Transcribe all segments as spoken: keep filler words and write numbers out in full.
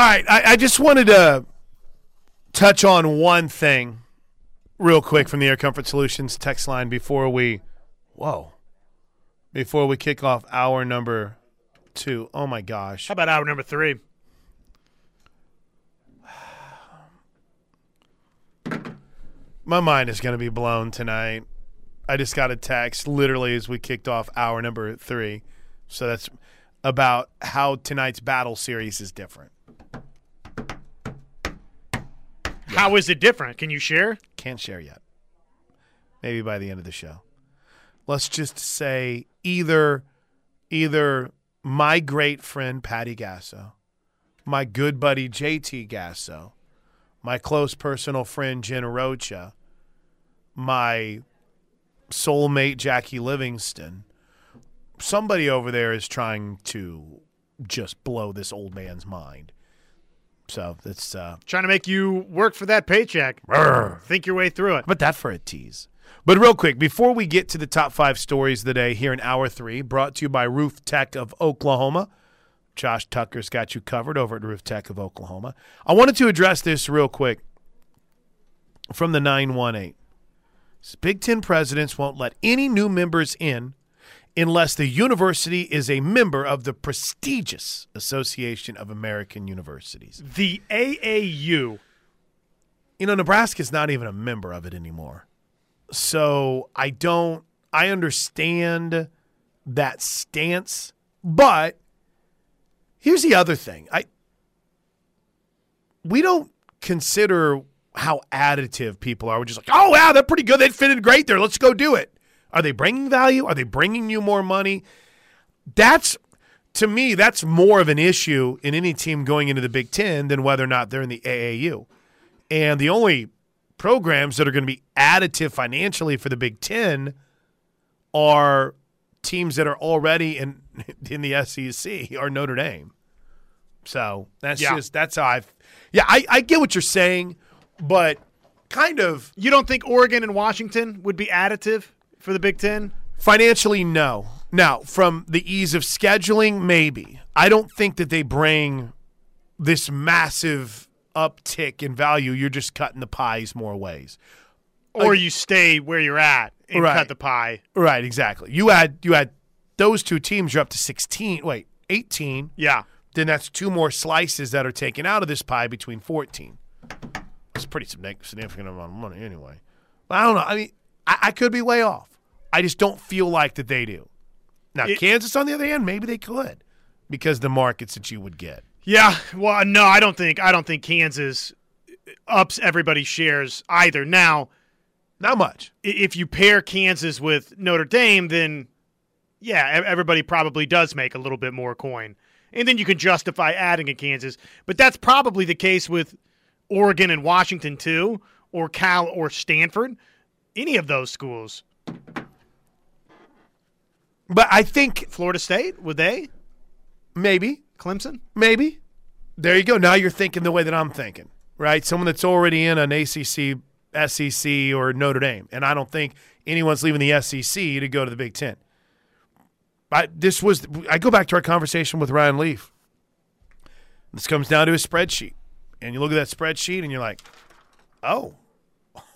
All right, I, I just wanted to touch on one thing real quick from the Air Comfort Solutions text line before we – whoa. Before we kick off hour number two. Oh, my gosh. How about hour number three? My mind is going to be blown tonight. I just got a text literally as we kicked off hour number three. So that's about how tonight's battle series is different. How is it different? Can you share? Can't share yet. Maybe by the end of the show. Let's just say either either my great friend Patty Gasso, my good buddy J T Gasso, my close personal friend Jen Rocha, my soulmate Jackie Livingston, somebody over there is trying to just blow this old man's mind. So that's uh, trying to make you work for that paycheck. Brr. Think your way through it. But that for a tease. But real quick, before we get to the top five stories of the day here in hour three, brought to you by Roof Tech of Oklahoma. Josh Tucker's got you covered over at Roof Tech of Oklahoma. I wanted to address this real quick from the nine one eight. Big Ten presidents won't let any new members in unless the university is a member of the prestigious Association of American Universities. The A A U. You know, Nebraska's not even a member of it anymore. So I don't – I understand that stance, but here's the other thing. I We don't consider how additive people are. We're just like, oh, wow, they're pretty good. They fitted great there. Let's go do it. Are they bringing value? Are they bringing you more money? That's, to me, that's more of an issue in any team going into the Big Ten than whether or not they're in the A A U. And the only programs that are going to be additive financially for the Big Ten are teams that are already in in the S E C or Notre Dame. So that's yeah. just that's how I've – yeah, I, I get what you're saying, but kind of – You don't think Oregon and Washington would be additive? For the Big Ten? Financially, no. Now, from the ease of scheduling, maybe. I don't think that they bring this massive uptick in value. You're just cutting the pies more ways. Or uh, you stay where you're at and right. cut the pie. Right, exactly. You had you had those two teams, you're up to sixteen. Wait, eighteen. Yeah. Then that's two more slices that are taken out of this pie between fourteen. It's a pretty significant amount of money anyway. I don't know. I mean, I, I could be way off. I just don't feel like that they do. Now, it, Kansas, on the other hand, maybe they could because the markets that you would get. Yeah, well, no, I don't think I don't think Kansas ups everybody's shares either. Now, not much. If you pair Kansas with Notre Dame, then, yeah, everybody probably does make a little bit more coin. And then you can justify adding a Kansas. But that's probably the case with Oregon and Washington, too, or Cal or Stanford, any of those schools. But I think Florida State, would they? Maybe. Clemson? Maybe. There you go. Now you're thinking the way that I'm thinking, right? Someone that's already in an A C C, S E C, or Notre Dame. And I don't think anyone's leaving the S E C to go to the Big Ten. I, this was, I go back to our conversation with Ryan Leaf. This comes down to a spreadsheet. And you look at that spreadsheet and you're like, oh,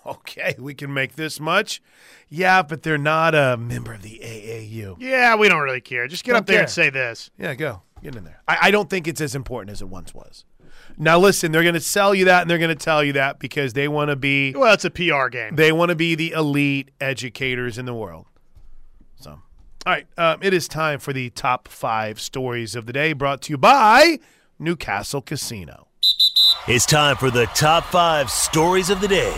okay, we can make this much. Yeah, but they're not a member of the A A U. Yeah, we don't really care. Just get don't up there care. and say this. Yeah, go. Get in there. I, I don't think it's as important as it once was. Now, listen, they're going to sell you that, and they're going to tell you that because they want to be – Well, it's a P R game. They want to be the elite educators in the world. So, all right, um, it is time for the top five stories of the day brought to you by Newcastle Casino. It's time for the top five stories of the day.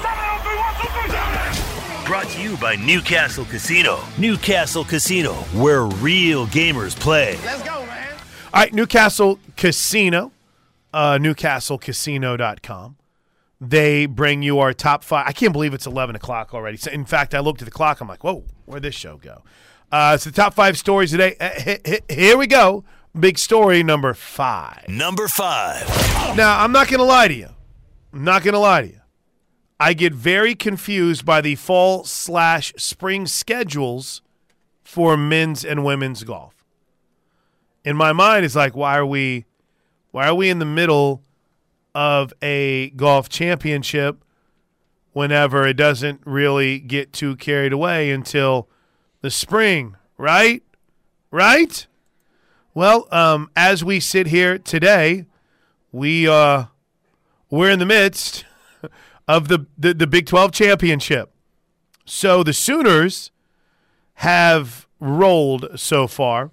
Brought to you by Newcastle Casino. Newcastle Casino, where real gamers play. Let's go, man. All right, Newcastle Casino, uh, newcastle casino dot com. They bring you our top five. I can't believe it's eleven o'clock already. In fact, I looked at the clock. I'm like, whoa, where'd this show go? Uh, it's the top five stories today. Uh, here we go. Big story number five. Number five. Now, I'm not going to lie to you. I'm not going to lie to you. I get very confused by the fall slash spring schedules for men's and women's golf. In my mind, it's like, why are we, why are we in the middle of a golf championship whenever it doesn't really get too carried away until the spring, right? Right? Well, um, as we sit here today, we uh, we're in the midst of the, the, the Big twelve championship. So the Sooners have rolled so far.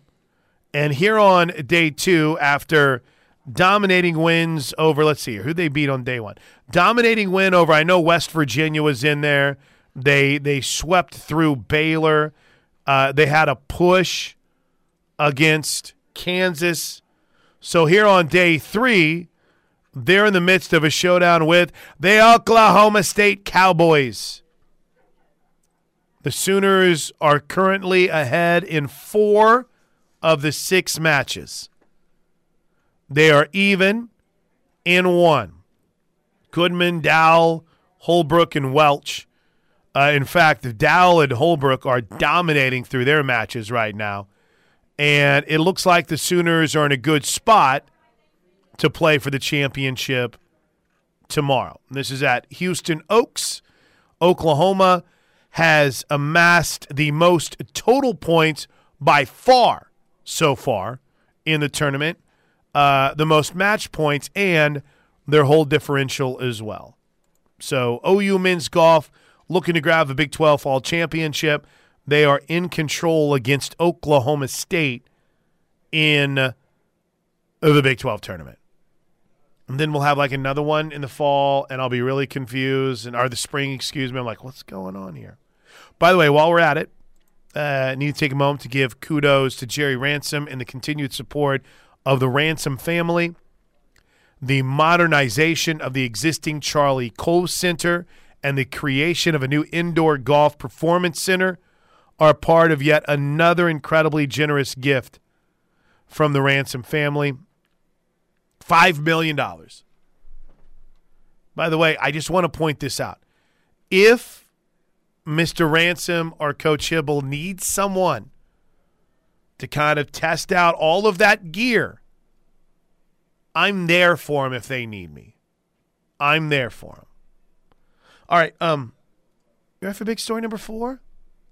And here on day two, after dominating wins over, let's see here, who they beat on day one. Dominating win over, I know West Virginia was in there. They they swept through Baylor. Uh, they had a push against Kansas. So here on day three, they're in the midst of a showdown with the Oklahoma State Cowboys. The Sooners are currently ahead in four of the six matches. They are even in one. Goodman, Dowell, Holbrook, and Welch. Uh, in fact, Dowell and Holbrook are dominating through their matches right now. And it looks like the Sooners are in a good spot to play for the championship tomorrow. This is at Houston Oaks. Oklahoma has amassed the most total points by far so far in the tournament. Uh, the most match points and their whole differential as well. So O U men's golf looking to grab the Big twelve Fall Championship. They are in control against Oklahoma State in uh, the Big twelve tournament. And then we'll have like another one in the fall, and I'll be really confused. And or the spring, excuse me. I'm like, what's going on here? By the way, while we're at it, uh, I need to take a moment to give kudos to Jerry Ransom and the continued support of the Ransom family. The modernization of the existing Charlie Cole Center and the creation of a new indoor golf performance center are part of yet another incredibly generous gift from the Ransom family. five million dollars. By the way, I just want to point this out. If Mister Ransom or Coach Hibble needs someone to kind of test out all of that gear, I'm there for them if they need me. I'm there for them. All right, um, you ready for big story number four?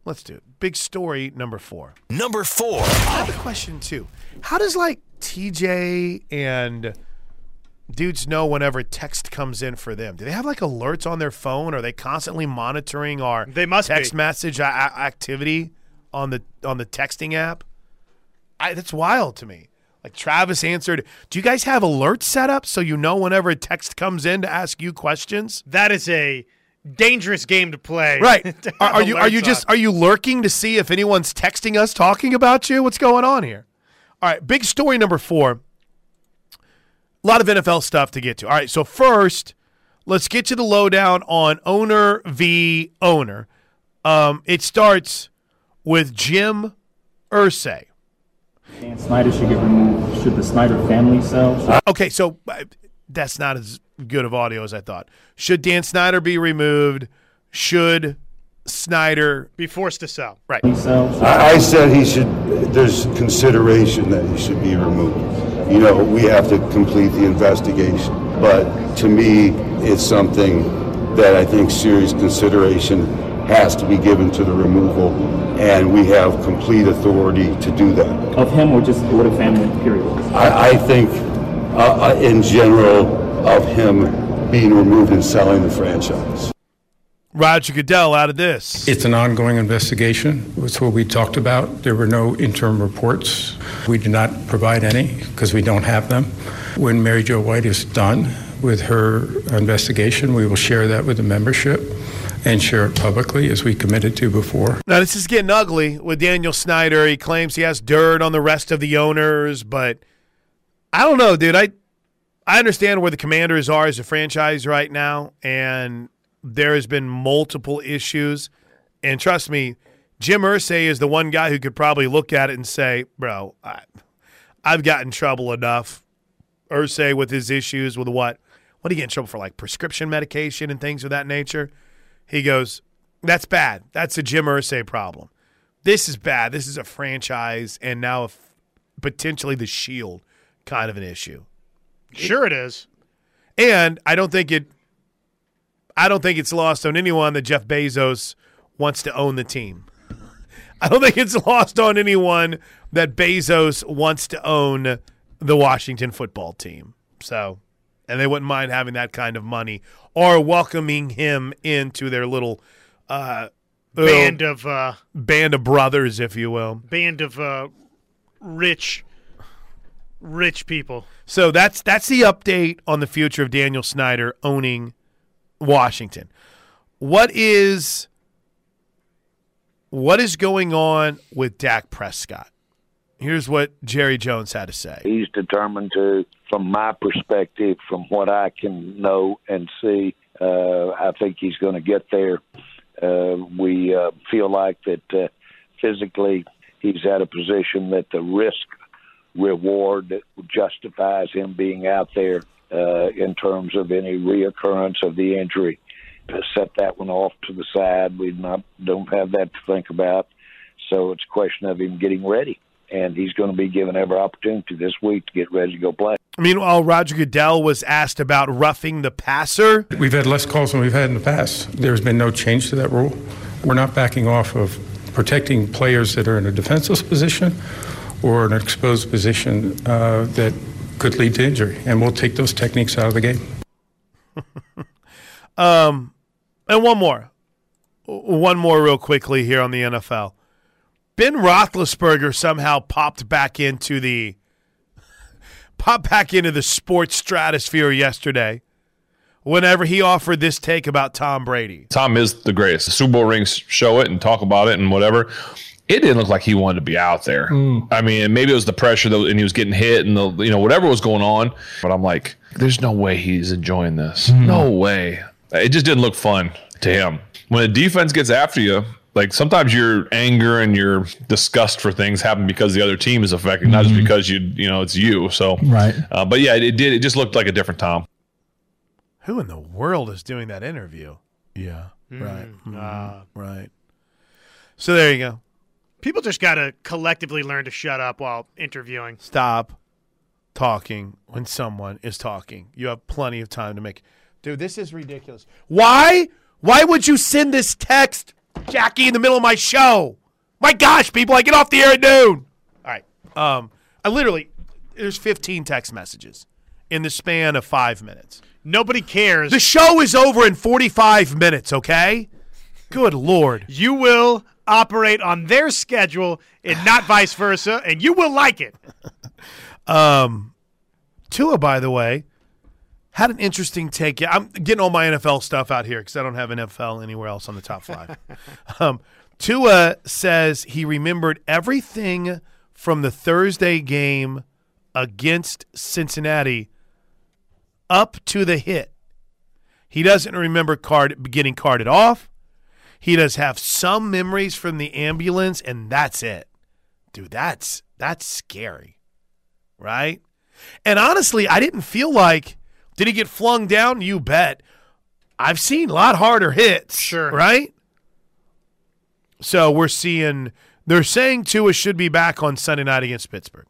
Let's do it. Big story number four. Number four. I have a question, too. How does, like, T J and dudes know whenever text comes in for them? Do they have, like, alerts on their phone? Are they constantly monitoring our they must text be. message activity on the on the texting app? I, that's wild to me. Like, Travis answered, do you guys have alerts set up so you know whenever a text comes in to ask you questions? That is a dangerous game to play. Right. to are, are you are you on. just are you lurking to see if anyone's texting us talking about you? What's going on here? All right, big story number four. A lot of N F L stuff to get to. All right, so first, let's get to the lowdown on owner v. owner. Um, it starts with Jim Irsay. Dan Snyder should get removed. Should the Snyder family sell? Okay, so uh, that's not as good of audio as I thought. Should Dan Snyder be removed? Should Snyder be forced to sell? Right. I, I said he should. There's consideration that he should be removed. You know, we have to complete the investigation. But to me, it's something that I think serious consideration has to be given to the removal, and we have complete authority to do that. Of him or just with a family, period? I, I think, uh, in general, of him being removed and selling the franchise. Roger Goodell out of this. It's an ongoing investigation. It's what we talked about. There were no interim reports. We did not provide any because we don't have them. When Mary Jo White is done with her investigation, we will share that with the membership and share it publicly as we committed to before. Now, this is getting ugly with Daniel Snyder. He claims he has dirt on the rest of the owners, but I don't know, dude. I I understand where the Commanders are as a franchise right now, and there has been multiple issues. And trust me, Jim Irsay is the one guy who could probably look at it and say, bro, I, I've gotten in trouble enough. Irsay with his issues with what? What do you get in trouble for, like prescription medication and things of that nature? He goes, that's bad. That's a Jim Irsay problem. This is bad. This is a franchise and now a f- potentially the Shield kind of an issue. Sure it is. And I don't think it I don't think it's lost on anyone that Jeff Bezos wants to own the team. I don't think it's lost on anyone that Bezos wants to own the Washington Football Team. So, and they wouldn't mind having that kind of money or welcoming him into their little uh, band of uh, band of brothers, if you will, band of uh, rich, rich people. So that's that's the update on the future of Daniel Snyder owning Washington. What is what is going on with Dak Prescott? Here's what Jerry Jones had to say. He's determined to, from my perspective, from what I can know and see, uh, I think he's going to get there. Uh, we uh, feel like that uh, physically he's at a position that the risk-reward justifies him being out there uh, in terms of any reoccurrence of the injury. Set that one off to the side. We not don't have that to think about. So it's a question of him getting ready. And he's going to be given every opportunity this week to get ready to go play. Meanwhile, Roger Goodell was asked about roughing the passer. We've had less calls than we've had in the past. There's been no change to that rule. We're not backing off of protecting players that are in a defenseless position or an exposed position uh, that could lead to injury. And we'll take those techniques out of the game. um, and one more. One more real quickly here on the N F L. Ben Roethlisberger somehow popped back into the popped back into the sports stratosphere yesterday whenever he offered this take about Tom Brady. Tom is the greatest. The Super Bowl rings show it and talk about it and whatever. It didn't look like he wanted to be out there. Mm. I mean, maybe it was the pressure that, and he was getting hit and the, you know, whatever was going on. But I'm like, there's no way he's enjoying this. Mm. No way. It just didn't look fun to him. When a defense gets after you, like, sometimes your anger and your disgust for things happen because the other team is affected, not mm-hmm. just because you you know it's you. So right, uh, but yeah, it, it did. It just looked like a different Tom. Who in the world is doing that interview? Yeah, mm-hmm. right, mm-hmm. Uh, right. So there you go. People just gotta collectively learn to shut up while interviewing. Stop talking when someone is talking. You have plenty of time to make. Dude, this is ridiculous. Why? Why would you send this text? Jackie, in the middle of my show. My gosh, people, I get off the air at noon. All right. Um, I literally, there's fifteen text messages in the span of five minutes. Nobody cares. The show is over in forty-five minutes, okay? Good Lord. You will operate on their schedule and not vice versa, and you will like it. um, Tua, by the way, had an interesting take. I'm getting all my N F L stuff out here because I don't have N F L anywhere else on the top five. um, Tua says he remembered everything from the Thursday game against Cincinnati up to the hit. He doesn't remember card getting carted off. He does have some memories from the ambulance, and that's it. Dude, that's that's scary, right? And honestly, I didn't feel like – did he get flung down? You bet. I've seen a lot harder hits. Sure. Right? So we're seeing – they're saying Tua should be back on Sunday night against Pittsburgh.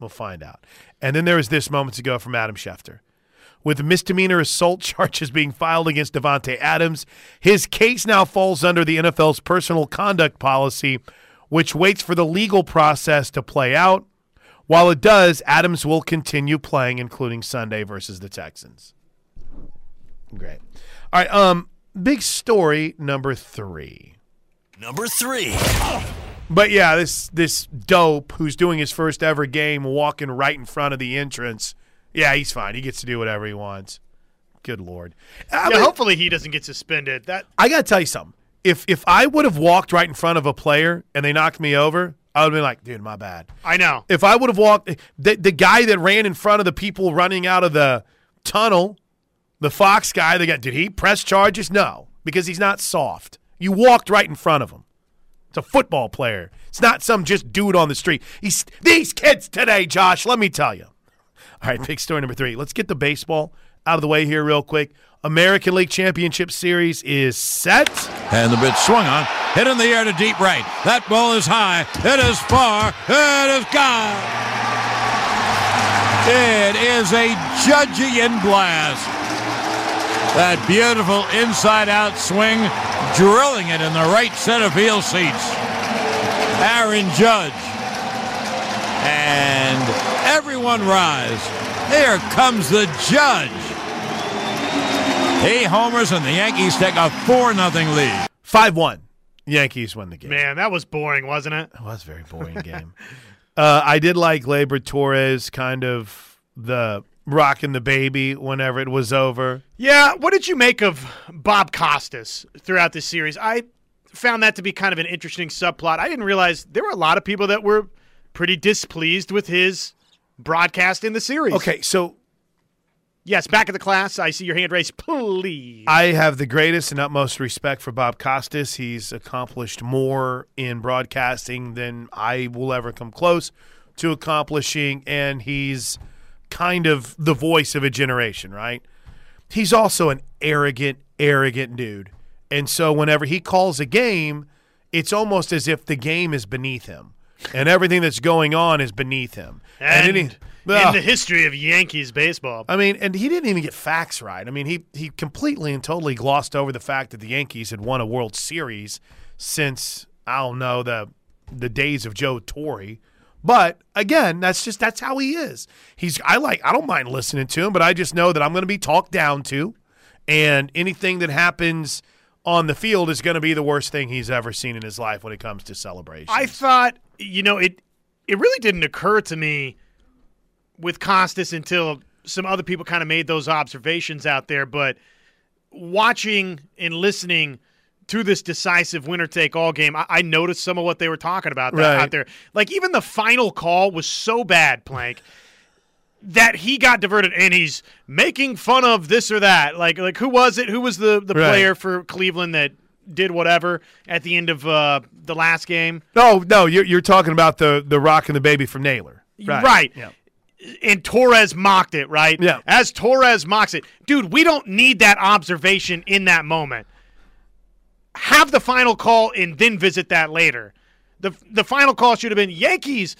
We'll find out. And then there was this moments ago from Adam Schefter. With misdemeanor assault charges being filed against Devontae Adams, his case now falls under the N F L's personal conduct policy, which waits for the legal process to play out. While it does, Adams will continue playing, including Sunday versus the Texans. Great. All right, um, big story number three. Number three. But, yeah, this this dope who's doing his first ever game walking right in front of the entrance, yeah, he's fine. He gets to do whatever he wants. Good Lord. I yeah, mean, hopefully he doesn't get suspended. That I got to tell you something. If, if I would have walked right in front of a player and they knocked me over – I would have been like, dude, my bad. I know. If I would have walked the, – the guy that ran in front of the people running out of the tunnel, the Fox guy, they got, did he press charges? No, because he's not soft. You walked right in front of him. It's a football player. It's not some just dude on the street. He's, these kids today, Josh, let me tell you. All right, big story number three. Let's get the baseball out of the way here real quick. American League Championship Series is set. And the bit swung on. Hit in the air to deep right. That ball is high. It is far. It is gone. It is a Judgian blast. That beautiful inside-out swing, drilling it in the right center field seats. Aaron Judge. And everyone rise. Here comes the Judge. He homers, and the Yankees take a four nothing lead. five one. Yankees win the game. Man, that was boring, wasn't it? It was a very boring game. Uh, I did like Gleyber Torres kind of the rocking the baby whenever it was over. Yeah, what did you make of Bob Costas throughout this series? I found that to be kind of an interesting subplot. I didn't realize there were a lot of people that were pretty displeased with his broadcast in the series. Okay, so... Yes, back at the class. I see your hand raised. Please. I have the greatest and utmost respect for Bob Costas. He's accomplished more in broadcasting than I will ever come close to accomplishing, and he's kind of the voice of a generation, right? He's also an arrogant, arrogant dude. And so whenever he calls a game, it's almost as if the game is beneath him, and everything that's going on is beneath him. And, and it, In the history of Yankees baseball. I mean, and he didn't even get facts right. I mean, he, he completely and totally glossed over the fact that the Yankees had won a World Series since, I don't know, the the days of Joe Torre. But, again, that's just that's how he is. He's I like I don't mind listening to him, but I just know that I'm going to be talked down to, and anything that happens on the field is going to be the worst thing he's ever seen in his life when it comes to celebrations. I thought, you know, it it really didn't occur to me with Costas until some other people kind of made those observations out there. But watching and listening to this decisive winner-take-all game, I, I noticed some of what they were talking about that, right. out there. Like, even the final call was so bad, Plank, that he got diverted, and he's making fun of this or that. Like, like who was it? Who was the, the right. player for Cleveland that – did whatever at the end of uh, the last game? No, no, you're, you're talking about the, the rock and the baby from Naylor. Right. right. Yeah. And Torres mocked it, right? Yeah. As Torres mocks it. Dude, we don't need that observation in that moment. Have the final call and then visit that later. The, the final call should have been Yankees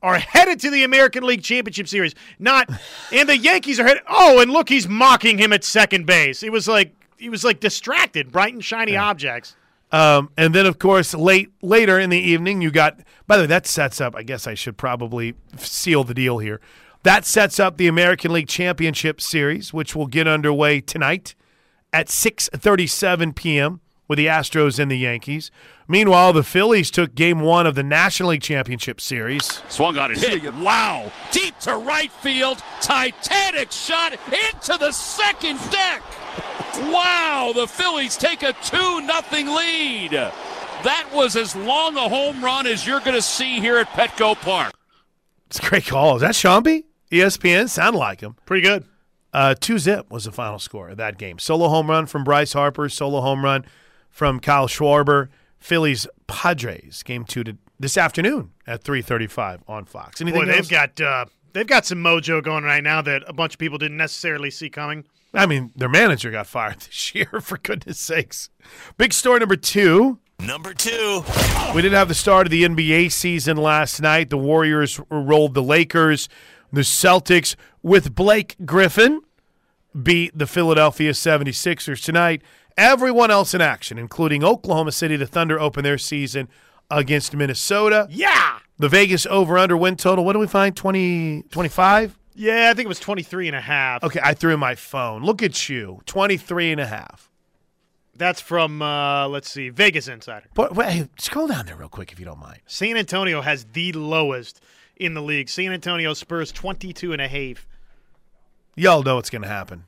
are headed to the American League Championship Series. Not, and the Yankees are headed, oh, and look, he's mocking him at second base. It was like, He was, like, distracted, bright and shiny yeah. objects. Um, and then, of course, late later in the evening, you got – by the way, that sets up – I guess I should probably seal the deal here. That sets up the American League Championship Series, which will get underway tonight at six thirty-seven p.m. with the Astros and the Yankees. Meanwhile, the Phillies took game one of the National League Championship Series. Swung on it, hit. Wow. Deep to right field. Titanic shot into the second deck. Wow, the Phillies take a two nothing lead. That was as long a home run as you're going to see here at Petco Park. It's a great call. Is that Shambi? E S P N? Sound like him. Pretty good. Uh, two zip was the final score of that game. Solo home run from Bryce Harper. Solo home run from Kyle Schwarber. Phillies Padres. Game two to this afternoon at three thirty-five on Fox. Anything Boy, they've else? got uh, they've got some mojo going right now that a bunch of people didn't necessarily see coming. I mean, their manager got fired this year, for goodness sakes. Big story number two. Number two. We did have the start of the N B A season last night. The Warriors rolled the Lakers. The Celtics, with Blake Griffin, beat the Philadelphia seventy-sixers tonight. Everyone else in action, including Oklahoma City. The Thunder open their season against Minnesota. Yeah! The Vegas over-under win total, what do we find, twenty, twenty-five? Yeah, I think it was twenty-three and a half. Okay, I threw my phone. Look at you. twenty-three and a half. That's from, uh, let's see, Vegas Insider. But wait, hey, scroll down there real quick if you don't mind. San Antonio has the lowest in the league. San Antonio Spurs, twenty-two and a half. Y'all know what's going to happen.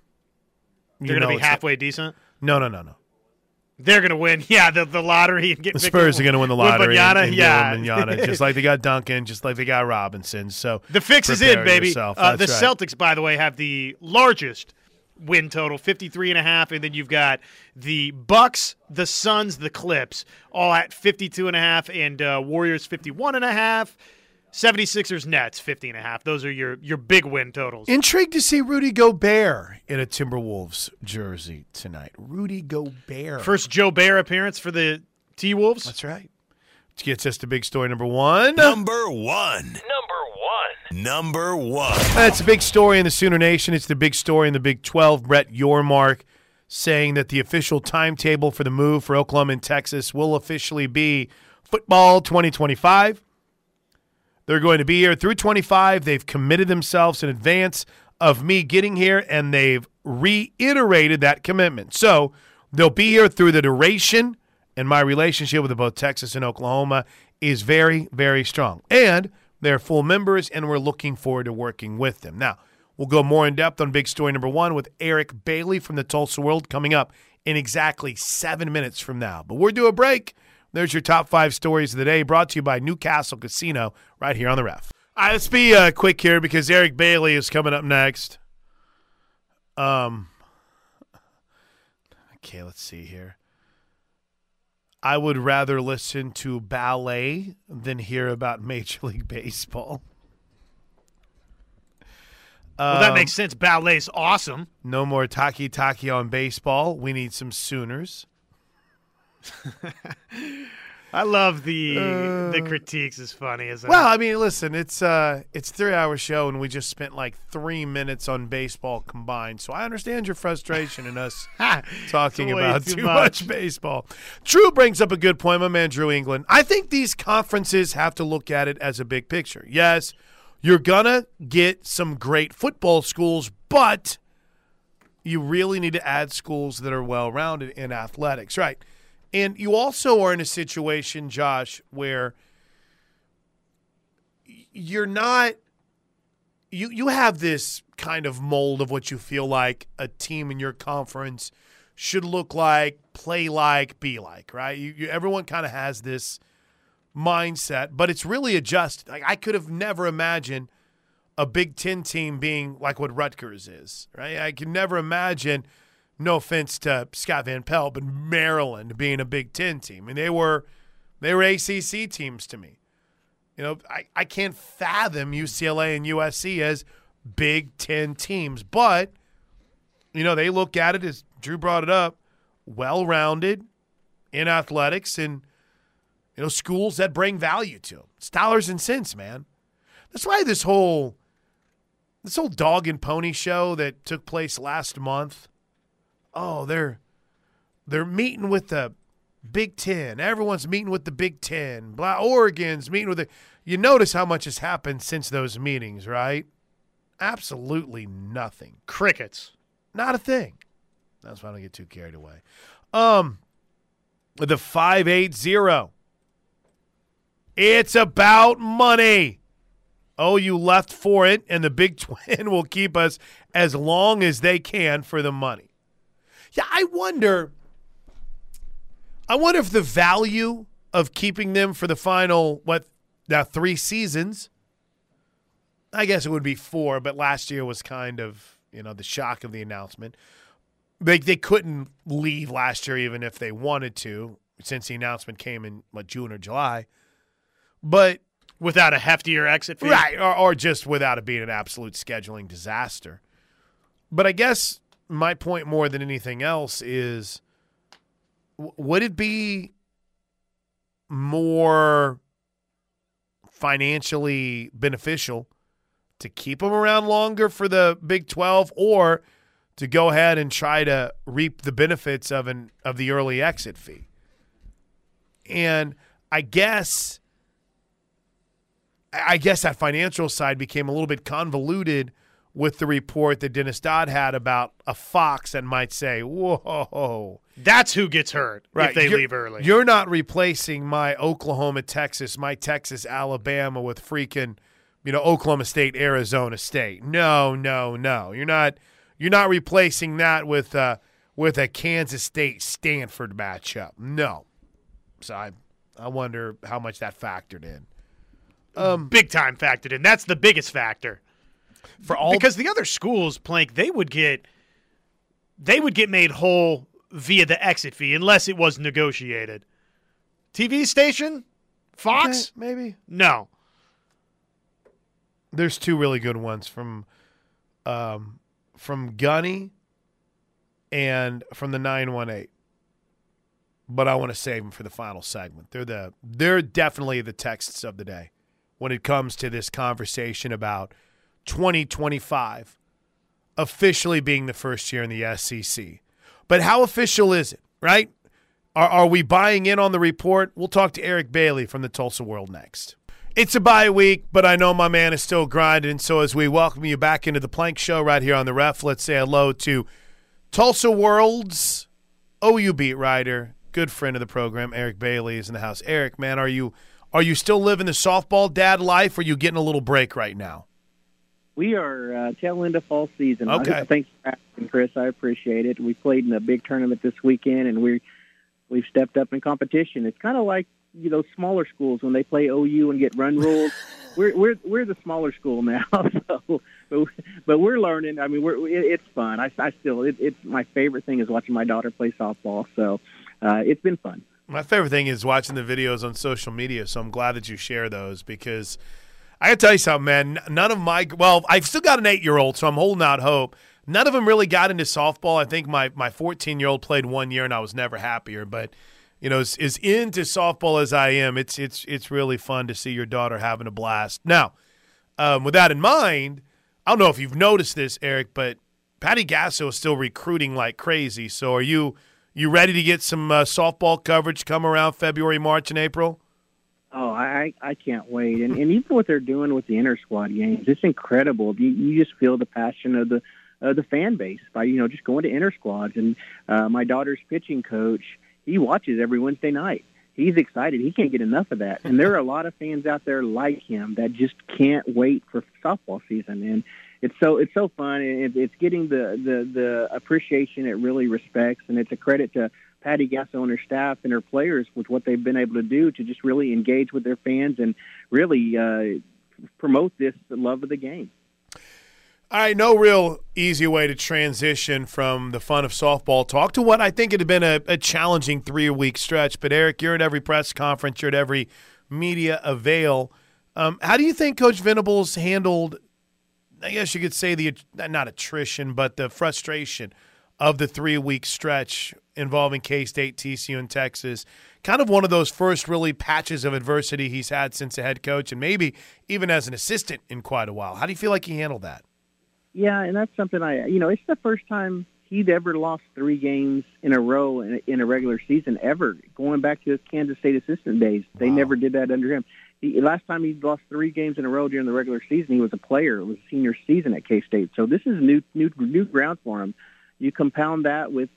They're going to be halfway gonna... decent? No, no, no, no. They're going to win, yeah, the, the lottery. And get the Spurs Victor, are going to win the lottery. Manana, and, and yeah. Manana, just like they got Duncan, just like they got Robinson. So the fix is in, baby. Uh, the right. Celtics, by the way, have the largest win total, fifty-three and a half, and then you've got the Bucks, the Suns, the Clips, all at fifty-two and a half, and uh, Warriors fifty-one and a half, seventy-sixers, Nets fifty and a half. Those are your, your big win totals. Intrigued to see Rudy Gobert in a Timberwolves jersey tonight. Rudy Gobert. First Joe Bear appearance for the T-Wolves. That's right. Which gets us to big story number one. Number one. Number one. number one. That's a big story in the Sooner Nation. It's the big story in the Big twelve. Brett Yormark saying that the official timetable for the move for Oklahoma and Texas will officially be football twenty twenty-five. They're going to be here through twenty-five. They've committed themselves in advance of me getting here, and they've reiterated that commitment. So they'll be here through the duration, and my relationship with both Texas and Oklahoma is very, very strong. And they're full members, and we're looking forward to working with them. Now, we'll go more in depth on big story number one with Eric Bailey from the Tulsa World coming up in exactly seven minutes from now. But we're due a break. There's your top five stories of the day, brought to you by Newcastle Casino, right here on the Ref. All right, let's be uh, quick here because Eric Bailey is coming up next. Um. Okay, let's see here. I would rather listen to ballet than hear about Major League Baseball. Well, um, that makes sense. Ballet's awesome. No more talkie-talkie on baseball. We need some Sooners. I love the uh, the critiques is funny, isn't well, it? Well, I mean, listen, it's uh, it's a three-hour show, and we just spent like three minutes on baseball combined. So I understand your frustration and us talking about too, too much. much baseball. Drew brings up a good point, my man Drew England. I think these conferences have to look at it as a big picture. Yes, you're going to get some great football schools, but you really need to add schools that are well-rounded in athletics, right? And you also are in a situation, Josh, where you're not you, – you have this kind of mold of what you feel like a team in your conference should look like, play like, be like, right? You, you, everyone kind of has this mindset, but it's really a just – like I could have never imagined a Big Ten team being like what Rutgers is, right? I could never imagine – no offense to Scott Van Pelt, but Maryland being a Big Ten team. And they were they were A C C teams to me. You know, I, I can't fathom U C L A and U S C as Big Ten teams. But, you know, they look at it, as Drew brought it up, well-rounded in athletics and, you know, schools that bring value to them. It's dollars and cents, man. That's why this whole this whole dog and pony show that took place last month, oh, they're they're meeting with the Big Ten. Everyone's meeting with the Big Ten. Blah, Oregon's meeting with the – you notice how much has happened since those meetings, right? Absolutely nothing. Crickets. Not a thing. That's why I don't get too carried away. Um, the five eighty. It's about money. Oh, you left for it, and the Big Ten will keep us as long as they can for the money. Yeah, I wonder I wonder if the value of keeping them for the final, what, now three seasons, I guess it would be four, but last year was kind of, you know, the shock of the announcement. They, they couldn't leave last year even if they wanted to, since the announcement came in, what, June or July. But without a heftier exit fee? Right, or, or just without it being an absolute scheduling disaster. But I guess my point more than anything else is, w- would it be more financially beneficial to keep them around longer for the Big twelve or to go ahead and try to reap the benefits of an of the early exit fee? And I guess I guess that financial side became a little bit convoluted with the report that Dennis Dodd had about a Fox that might say, whoa. That's who gets hurt right. if they you're, leave early. You're not replacing my Oklahoma, Texas, my Texas, Alabama with freaking, you know, Oklahoma State, Arizona State. No, no, no. You're not You're not replacing that with, uh, with a Kansas State, Stanford matchup. No. So I, I wonder how much that factored in. Um, Big time factored in. That's the biggest factor. For all because the other schools, Plank, they would get they would get made whole via the exit fee unless it was negotiated. T V station? Fox? Okay, maybe. No. There's two really good ones from um, from Gunny and from the nine one eight. But I want to save them for the final segment. They're the they're definitely the texts of the day. when it comes to this conversation about twenty twenty-five officially being the first year in the S E C. But how official is it, right? Are, are we buying in on the report? We'll talk to Eric Bailey from the Tulsa World next. It's a bye week, but I know my man is still grinding. So as we welcome you back into the Plank Show right here on the Ref, let's say hello to Tulsa World's O U beat writer, good friend of the program, Eric Bailey is in the house. Eric, man, are you are you still living the softball dad life, or are you getting a little break right now? We are uh, tail end of fall season. Okay. I, thanks for asking, Chris. I appreciate it. We played in a big tournament this weekend, and we we've stepped up in competition. It's kind of like, you know, smaller schools when they play O U and get run rules. we're we're we're the smaller school now, so but, but we're learning. I mean, we're it, it's fun. I, I still it, it's my favorite thing is watching my daughter play softball. So uh, it's been fun. My favorite thing is watching the videos on social media. So I'm glad that you share those because. I got to tell you something, man. None of my – well, I've still got an eight-year-old, so I'm holding out hope. None of them really got into softball. I think my, my fourteen-year-old played one year, and I was never happier. But, you know, as, as into softball as I am, it's it's it's really fun to see your daughter having a blast. Now, um, with that in mind, I don't know if you've noticed this, Eric, but Patty Gasso is still recruiting like crazy. So are you, you ready to get some uh, softball coverage come around February, March, and April? Oh, I, I can't wait. And, and even what they're doing with the inter-squad games, it's incredible. You, you just feel the passion of the of the fan base by, you know, just going to inter-squads. And uh, my daughter's pitching coach, he watches every Wednesday night. He's excited. He can't get enough of that. And there are a lot of fans out there like him that just can't wait for softball season. And it's so it's so fun. And it's getting the, the, the appreciation it really respects. And it's a credit to Patty Gasso and her staff and her players with what they've been able to do to just really engage with their fans and really uh, promote this love of the game. All right, no real easy way to transition from the fun of softball talk to what I think it had been a, a challenging three-week stretch. But, Eric, you're at every press conference. You're at every media avail. Um, how do you think Coach Venables handled, I guess you could say, the not attrition, but the frustration of the three-week stretch involving K-State, T C U, and Texas, kind of one of those first really patches of adversity he's had since a head coach and maybe even as an assistant in quite a while. How do you feel like he handled that? Yeah, and that's something I – you know, it's the first time he'd ever lost three games in a row in a, in a regular season ever, going back to his Kansas State assistant days. They wow. never did that under him. He, last time he lost three games in a row during the regular season, he was a player. It was senior season at K-State. So this is new, new, new ground for him. You compound that with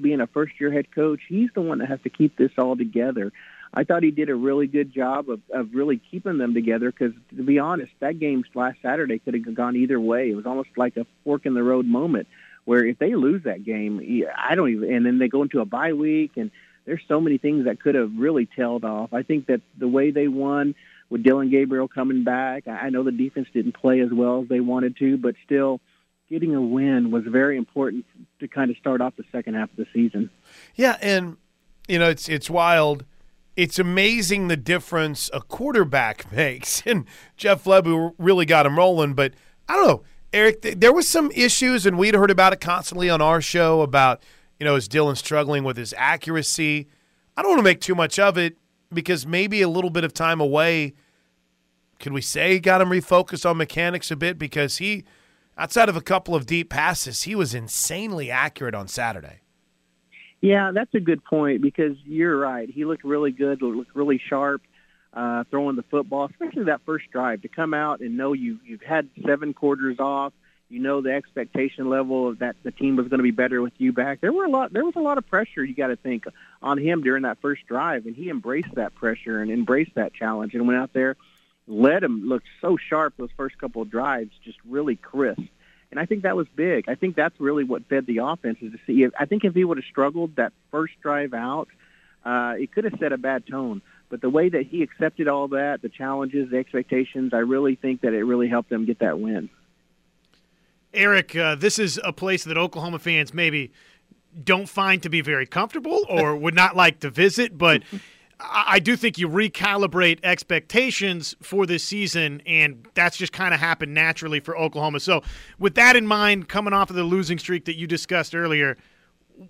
being a first-year head coach, he's the one that has to keep this all together. I thought he did a really good job of, of really keeping them together because, to be honest, that game last Saturday could have gone either way. It was almost like a fork-in-the-road moment where if they lose that game, I don't even – and then they go into a bye week, and there's so many things that could have really tailed off. I think that the way they won with Dylan Gabriel coming back, I know the defense didn't play as well as they wanted to, but still – getting a win was very important to kind of start off the second half of the season. Yeah, and, you know, it's it's wild. It's amazing the difference a quarterback makes. And Jeff Bezos really got him rolling. But, I don't know, Eric, th- there was some issues, and we'd heard about it constantly on our show about, you know, is Dylan struggling with his accuracy? I don't want to make too much of it because maybe a little bit of time away, can we say, got him refocused on mechanics a bit because he – outside of a couple of deep passes, he was insanely accurate on Saturday. Yeah, that's a good point because you're right. He looked really good, looked really sharp uh, throwing the football, especially that first drive. To come out and know you, you've had seven quarters off, you know the expectation level that the team was going to be better with you back. There were a lot. There was a lot of pressure, you got to think, on him during that first drive, and he embraced that pressure and embraced that challenge and went out there. Led him, looked so sharp those first couple of drives, just really crisp. And I think that was big. I think that's really what fed the offense is to see. If, I think if he would have struggled that first drive out, uh, it could have set a bad tone. But the way that he accepted all that, the challenges, the expectations, I really think that it really helped them get that win. Eric, uh, this is a place that Oklahoma fans maybe don't find to be very comfortable or would not like to visit, but – I do think you recalibrate expectations for this season, and that's just kind of happened naturally for Oklahoma. So with that in mind, coming off of the losing streak that you discussed earlier,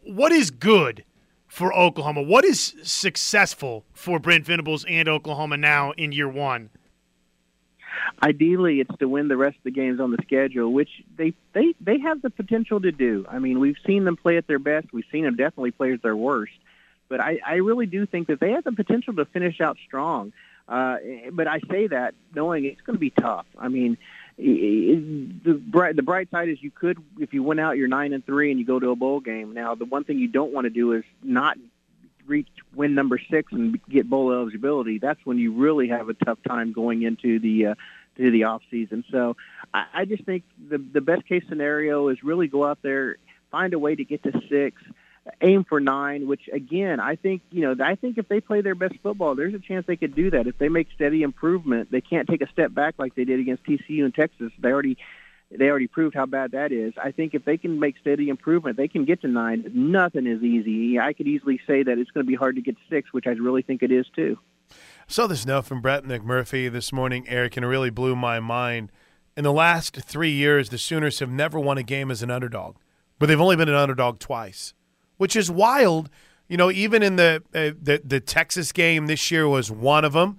what is good for Oklahoma? What is successful for Brent Venables and Oklahoma now in year one? Ideally, it's to win the rest of the games on the schedule, which they, they, they have the potential to do. I mean, we've seen them play at their best. We've seen them definitely play at their worst. But I, I really do think that they have the potential to finish out strong. Uh, but I say that knowing it's going to be tough. I mean, the bright, the bright side is you could, if you went out, you're nine and three and you go to a bowl game. Now, the one thing you don't want to do is not reach win number six and get bowl eligibility. That's when you really have a tough time going into the uh, to the off season. So I, I just think the the best case scenario is really go out there, find a way to get to six. Aim for nine, which again, I think you know. I think if they play their best football, there's a chance they could do that. If they make steady improvement, they can't take a step back like they did against T C U and Texas. They already, they already proved how bad that is. I think if they can make steady improvement, they can get to nine. Nothing is easy. I could easily say that it's going to be hard to get six, which I really think it is too. I saw this note from Brett McMurphy this morning, Eric, and it really blew my mind. In the last three years, the Sooners have never won a game as an underdog, but they've only been an underdog twice. Which is wild, you know. Even in the, uh, the the Texas game this year was one of them,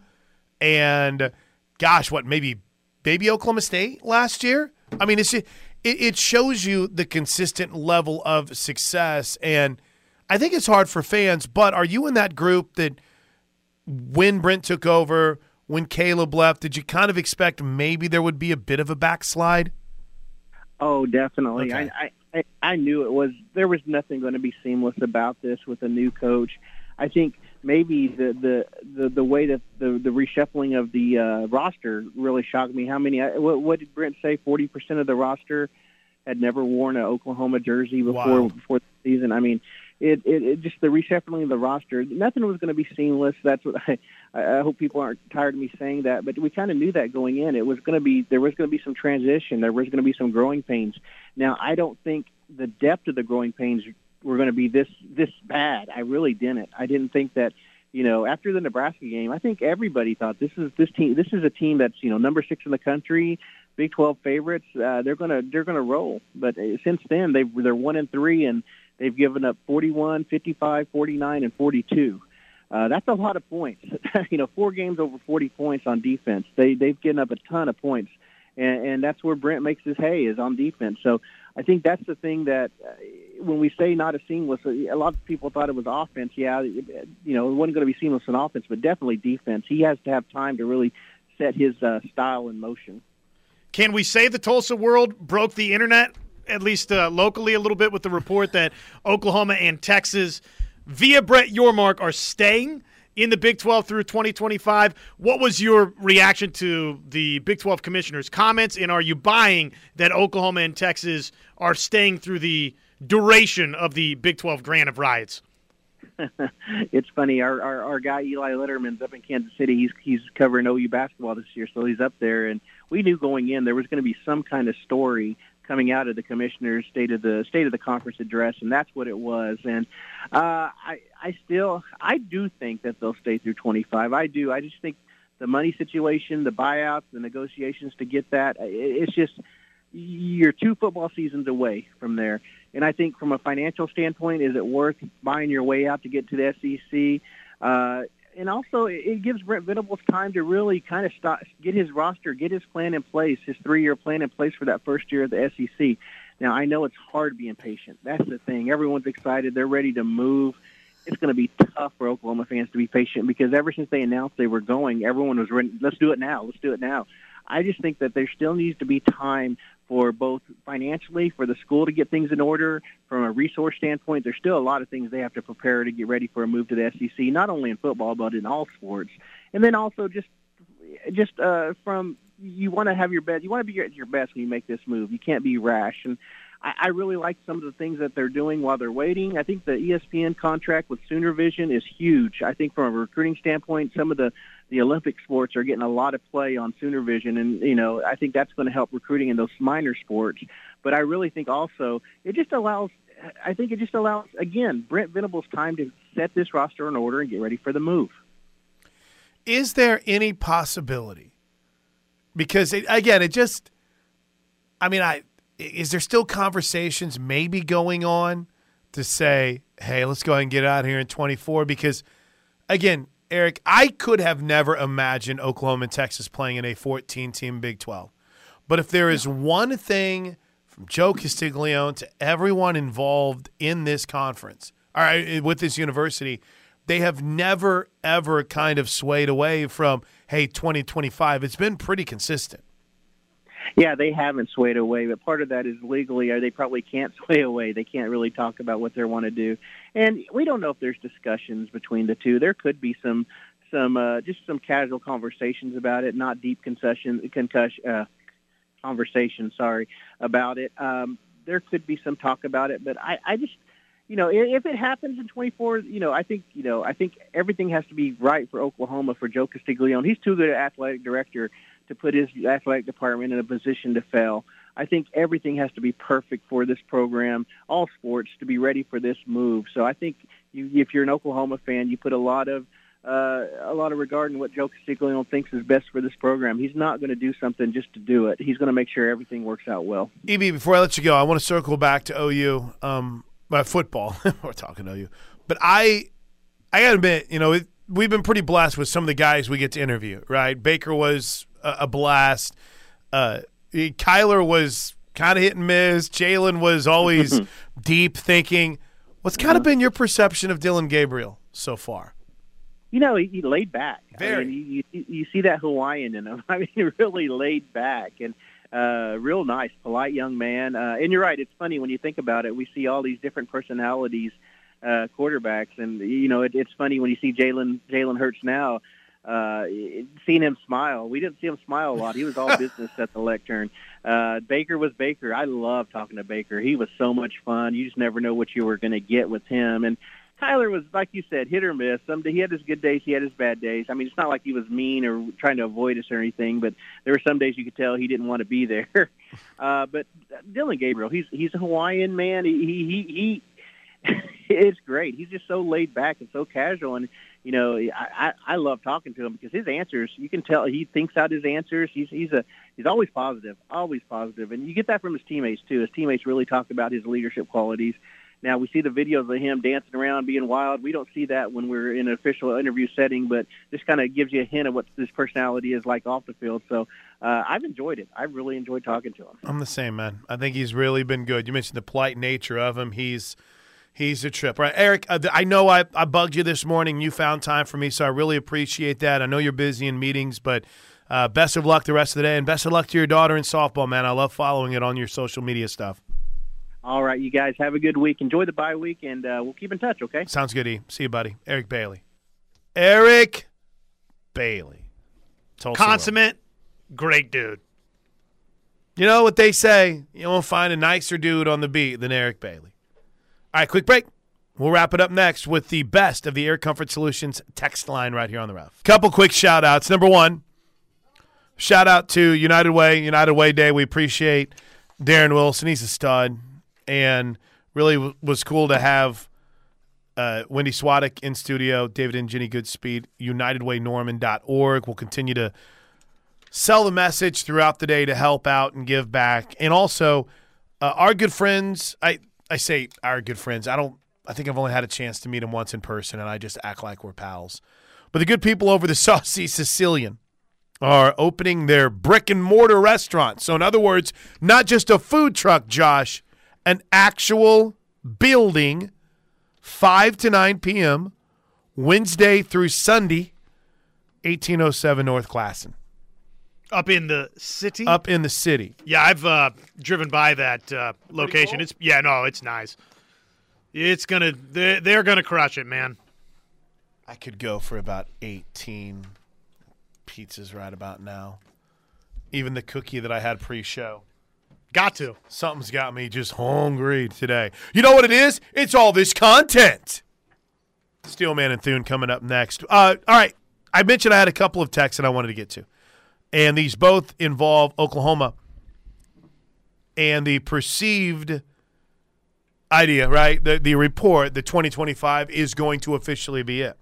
and gosh, what maybe maybe Oklahoma State last year. I mean, it's it, it shows you the consistent level of success, and I think it's hard for fans. But are you in that group that when Brent took over, when Caleb left, did you kind of expect maybe there would be a bit of a backslide? Oh, definitely. Okay. I, I- I, I knew it was there was nothing going to be seamless about this with a new coach. I think maybe the the, the, the way that the, the reshuffling of the uh, roster really shocked me. How many? What, what did Brent say? Forty percent of the roster had never worn an Oklahoma jersey before wow. before the season. I mean, it, it, it just the reshuffling of the roster. Nothing was going to be seamless. That's what I, I hope people aren't tired of me saying that. But we kind of knew that going in. It was going to be there was going to be some transition. There was going to be some growing pains. Now, I don't think the depth of the growing pains were going to be this this bad. I really didn't. I didn't think that, you know, after the Nebraska game, I think everybody thought this is this team. This is a team that's, you know, number six in the country, Big twelve favorites. Uh, they're gonna they're gonna roll. But uh, since then, they they're one and three, and they've given up forty-one, fifty-five, forty-nine, and forty-two. Uh, that's a lot of points. You know, four games over forty points on defense. They they've given up a ton of points. And, and that's where Brent makes his hay is on defense. So I think that's the thing that uh, when we say not a seamless, a lot of people thought it was offense. Yeah, it, you know, it wasn't going to be seamless in offense, but definitely defense. He has to have time to really set his uh, style in motion. Can we say the Tulsa World broke the internet, at least uh, locally a little bit, with the report that Oklahoma and Texas, via Brett Yormark, are staying in the Big twelve through twenty twenty-five, what was your reaction to the Big twelve commissioner's comments, and are you buying that Oklahoma and Texas are staying through the duration of the Big twelve grant of riots? It's funny. Our, our our guy Eli Letterman's up in Kansas City. He's he's covering O U basketball this year, so he's up there. And we knew going in there was going to be some kind of story coming out of the commissioner's state of the state of the conference address, and that's what it was. And uh, I, I still, I do think that they'll stay through twenty-five. I do. I just think the money situation, the buyouts, the negotiations to get that, it's just you're two football seasons away from there. And I think from a financial standpoint, is it worth buying your way out to get to the S E C? Uh, and also, it gives Brent Venables time to really kind of stop, get his roster, get his plan in place, his three-year plan in place for that first year of the S E C. Now, I know it's hard being patient. That's the thing. Everyone's excited. They're ready to move. It's going to be tough for Oklahoma fans to be patient because ever since they announced they were going, everyone was ready, let's do it now. Let's do it now. I just think that there still needs to be time for both financially, for the school to get things in order. From a resource standpoint, there's still a lot of things they have to prepare to get ready for a move to the S E C, not only in football, but in all sports. And then also just just uh, from you want to have your best. You want to be at your best when you make this move. You can't be rash. And I, I really like some of the things that they're doing while they're waiting. I think the E S P N contract with Sooner Vision is huge. I think from a recruiting standpoint, some of the The Olympic sports are getting a lot of play on Sooner Vision, and, you know, I think that's going to help recruiting in those minor sports. But I really think also it just allows – I think it just allows, again, Brent Venables time to set this roster in order and get ready for the move. Is there any possibility – because, it, again, it just – I mean, I is there still conversations maybe going on to say, hey, let's go ahead and get out here in twenty-four? Because, again – Eric, I could have never imagined Oklahoma and Texas playing in a fourteen-team Big twelve. But if there is one thing from Joe Castiglione to everyone involved in this conference, all right, with this university, they have never, ever kind of swayed away from, hey, twenty twenty-five. It's been pretty consistent. Yeah, they haven't swayed away, but part of that is legally, or they probably can't sway away. They can't really talk about what they want to do. And we don't know if there's discussions between the two. There could be some some uh, just some casual conversations about it, not deep concussion, concussion uh, conversation, sorry, about it. Um, there could be some talk about it, but I, I just, you know, if it happens in twenty-four, you know, I think, you know, I think everything has to be right for Oklahoma, for Joe Castiglione. He's too good an athletic director to put his athletic department in a position to fail. I think everything has to be perfect for this program, all sports, to be ready for this move. So I think you, if you're an Oklahoma fan, you put a lot of uh, a lot of regard in what Joe Castiglione thinks is best for this program. He's not going to do something just to do it. He's going to make sure everything works out well. E B, before I let you go, I want to circle back to O U um, uh, football. We're talking O U, but I I got to admit, you know, it, we've been pretty blessed with some of the guys we get to interview. Right, Baker was a blast. Uh, Kyler was kind of hit and miss. Jalen was always deep thinking. What's kind of been your perception of Dylan Gabriel so far? You know, he, he laid back. Very. I mean, you, you, you see that Hawaiian in him. I mean, really laid back and uh, real nice, polite young man. Uh, and you're right. It's funny when you think about it. We see all these different personalities, uh, quarterbacks, and you know, it, it's funny when you see Jalen Jalen Hurts now. Uh, seen him smile. We didn't see him smile a lot. He was all business at the lectern. Uh, Baker was Baker. I love talking to Baker. He was so much fun. You just never know what you were going to get with him. And Kyler was, like you said, hit or miss. Some day he had his good days. He had his bad days. I mean, it's not like he was mean or trying to avoid us or anything, but there were some days you could tell he didn't want to be there. Uh, but Dylan Gabriel, he's he's a Hawaiian man. He he he. he it's great. He's just so laid back and so casual, and you know, I, I love talking to him because his answers, you can tell he thinks out his answers. He's he's a he's always positive, always positive. And you get that from his teammates, too. His teammates really talk about his leadership qualities. Now, we see the videos of him dancing around, being wild. We don't see that when we're in an official interview setting, but this kind of gives you a hint of what this personality is like off the field. So uh, I've enjoyed it. I've really enjoyed talking to him. I'm the same, man. I think he's really been good. You mentioned the polite nature of him. He's – He's a trip. All right, Eric, I know I, I bugged you this morning. You found time for me, so I really appreciate that. I know you're busy in meetings, but uh, best of luck the rest of the day, and best of luck to your daughter in softball, man. I love following it on your social media stuff. All right, you guys, have a good week. Enjoy the bye week, and uh, we'll keep in touch, okay? Sounds good, E. See you, buddy. Eric Bailey. Eric Bailey. Tulsa Consummate, World. Great dude. You know what they say, you won't find a nicer dude on the beat than Eric Bailey. All right, quick break. We'll wrap it up next with the best of the Air Comfort Solutions text line right here on the Ref. Couple quick shout-outs. Number one, shout-out to United Way, United Way Day. We appreciate Darren Wilson. He's a stud, and really w- was cool to have uh, Wendy Swadek in studio, David and Jenny Goodspeed, united way norman dot org. We'll continue to sell the message throughout the day to help out and give back. And also, uh, our good friends – I. I say our good friends. I don't. I think I've only had a chance to meet him once in person, and I just act like we're pals. But the good people over the Saucy Sicilian are opening their brick-and-mortar restaurant. So in other words, not just a food truck, Josh, an actual building, five to nine p.m., Wednesday through Sunday, eighteen oh seven North Classen. Up in the city? Up in the city. Yeah, I've uh, driven by that uh, location. Cool. It's yeah, no, it's nice. It's gonna they're, they're gonna crush it, man. I could go for about eighteen pizzas right about now. Even the cookie that I had pre-show. Got to. Something's got me just hungry today. You know what it is? It's all this content. Steelman and Thune coming up next. Uh, all right, I mentioned I had a couple of texts that I wanted to get to. And these both involve Oklahoma and the perceived idea, right? The the report that twenty twenty-five is going to officially be it.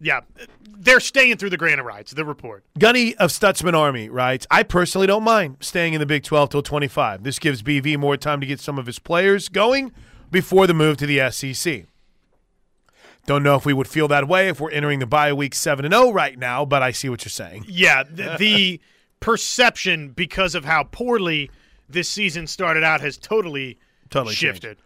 Yeah. They're staying through the Granite Rights, the report. Gunny of Stutzman Army writes, I personally don't mind staying in the Big twelve till twenty-five. This gives B V more time to get some of his players going before the move to the S E C. Don't know if we would feel that way if we're entering the bye week seven and oh right now, but I see what you're saying. Yeah, the, the perception because of how poorly this season started out has totally, totally shifted. Changed.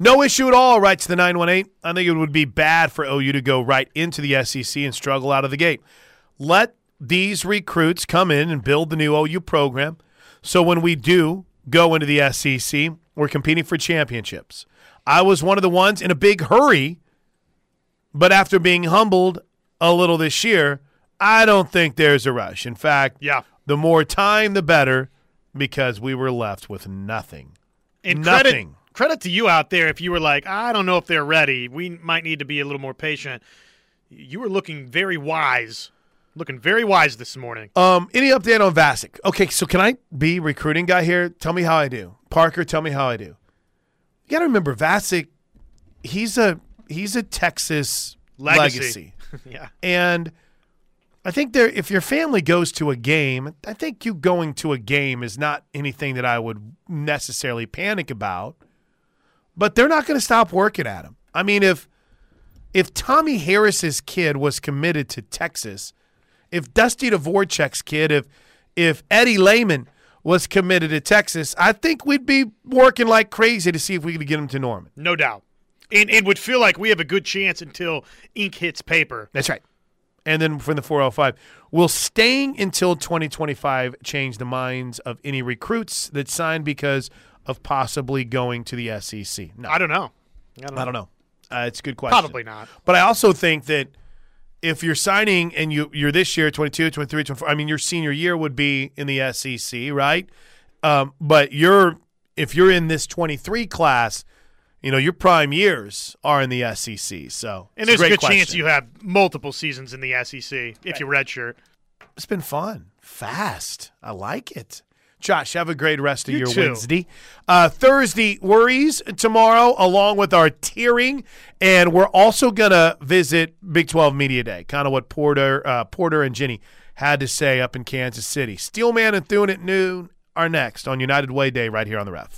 No issue at all, writes the nine one eight. I think it would be bad for O U to go right into the S E C and struggle out of the gate. Let these recruits come in and build the new O U program so when we do go into the S E C, we're competing for championships. I was one of the ones in a big hurry, but after being humbled a little this year, I don't think there's a rush. In fact, yeah, the more time, the better, because we were left with nothing. And nothing. Credit- Credit to you out there if you were like, I don't know if they're ready. We might need to be a little more patient. You were looking very wise. Looking very wise this morning. Um, any update on Vasek? Okay, so can I be recruiting guy here? Tell me how I do. Parker, tell me how I do. You got to remember, Vasek, he's a he's a Texas legacy. legacy. Yeah. And I think there, if your family goes to a game, I think you going to a game is not anything that I would necessarily panic about. But they're not going to stop working at him. I mean, if if Tommy Harris's kid was committed to Texas, if Dusty Dvorak's kid, if if Eddie Lehman was committed to Texas, I think we'd be working like crazy to see if we could get him to Norman. No doubt. And it would feel like we have a good chance until ink hits paper. That's right. And then from the four oh five, will staying until twenty twenty-five change the minds of any recruits that signed because of possibly going to the S E C? No. I don't know. I don't know. I don't know. Uh, it's a good question. Probably not. But I also think that if you're signing and you, you're this year, twenty-two, twenty-three, twenty-four, I mean, your senior year would be in the S E C, right? Um, but you're if you're in this twenty-three class, you know, your prime years are in the S E C. So and there's a, a good question. Chance you have multiple seasons in the S E C if right. you redshirt. It's been fun. Fast. I like it. Josh, have a great rest of you your too. Wednesday. Uh, Thursday worries tomorrow along with our tiering, and we're also going to visit Big twelve Media Day, kind of what Porter uh, Porter and Jenny had to say up in Kansas City. Steelman and Thune at noon are next on United Way Day right here on The Ref.